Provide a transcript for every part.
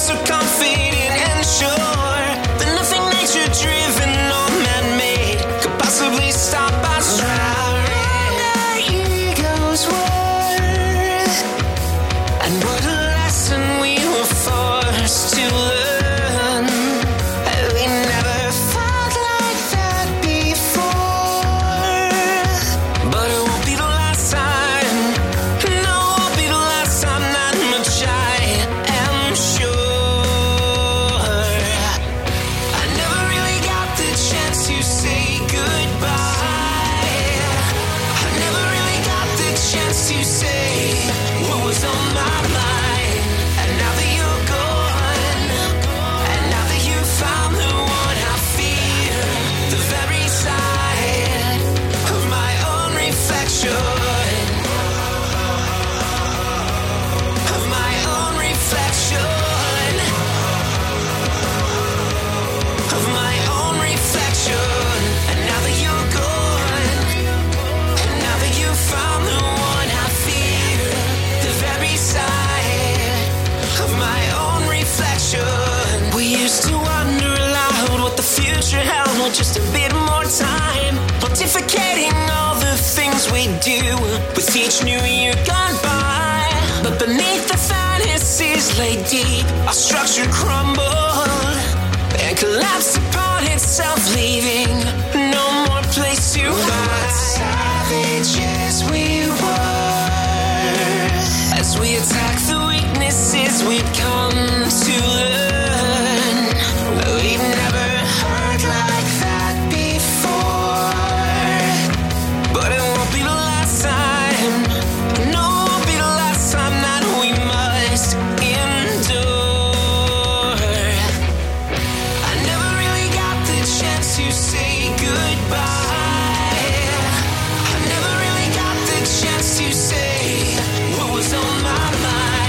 so confident and sure that nothing nature-driven or man-made could possibly stop us. Round our egos were, and what a lesson we were forced to learn. Just a bit more time, pontificating all the things we do with each new year gone by. But beneath the finances lay deep, our structure crumbled and collapsed upon itself, leaving no more place to hide. Savages we were, as we attack the weaknesses we'd come to learn. We've never heard like that before, but it won't be the last time. No, it won't be the last time that we must endure. I never really got the chance to say goodbye. I never really got the chance to say what was on my mind.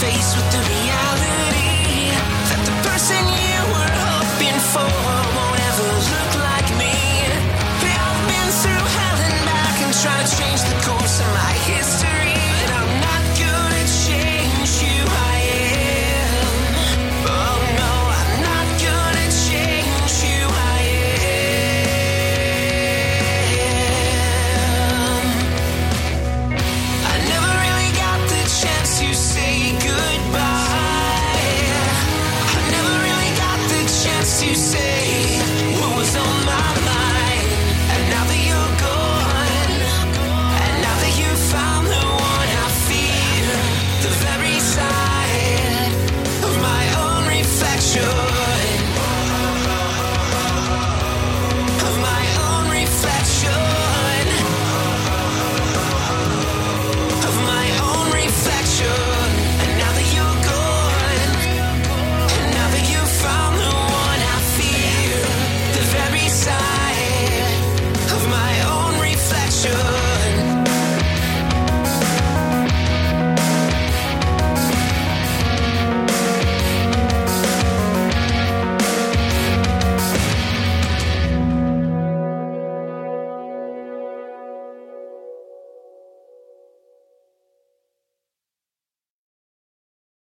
Faced with the reality that the person you were hoping for won't ever look like me. I've been through hell and back and trying to change the course of my history.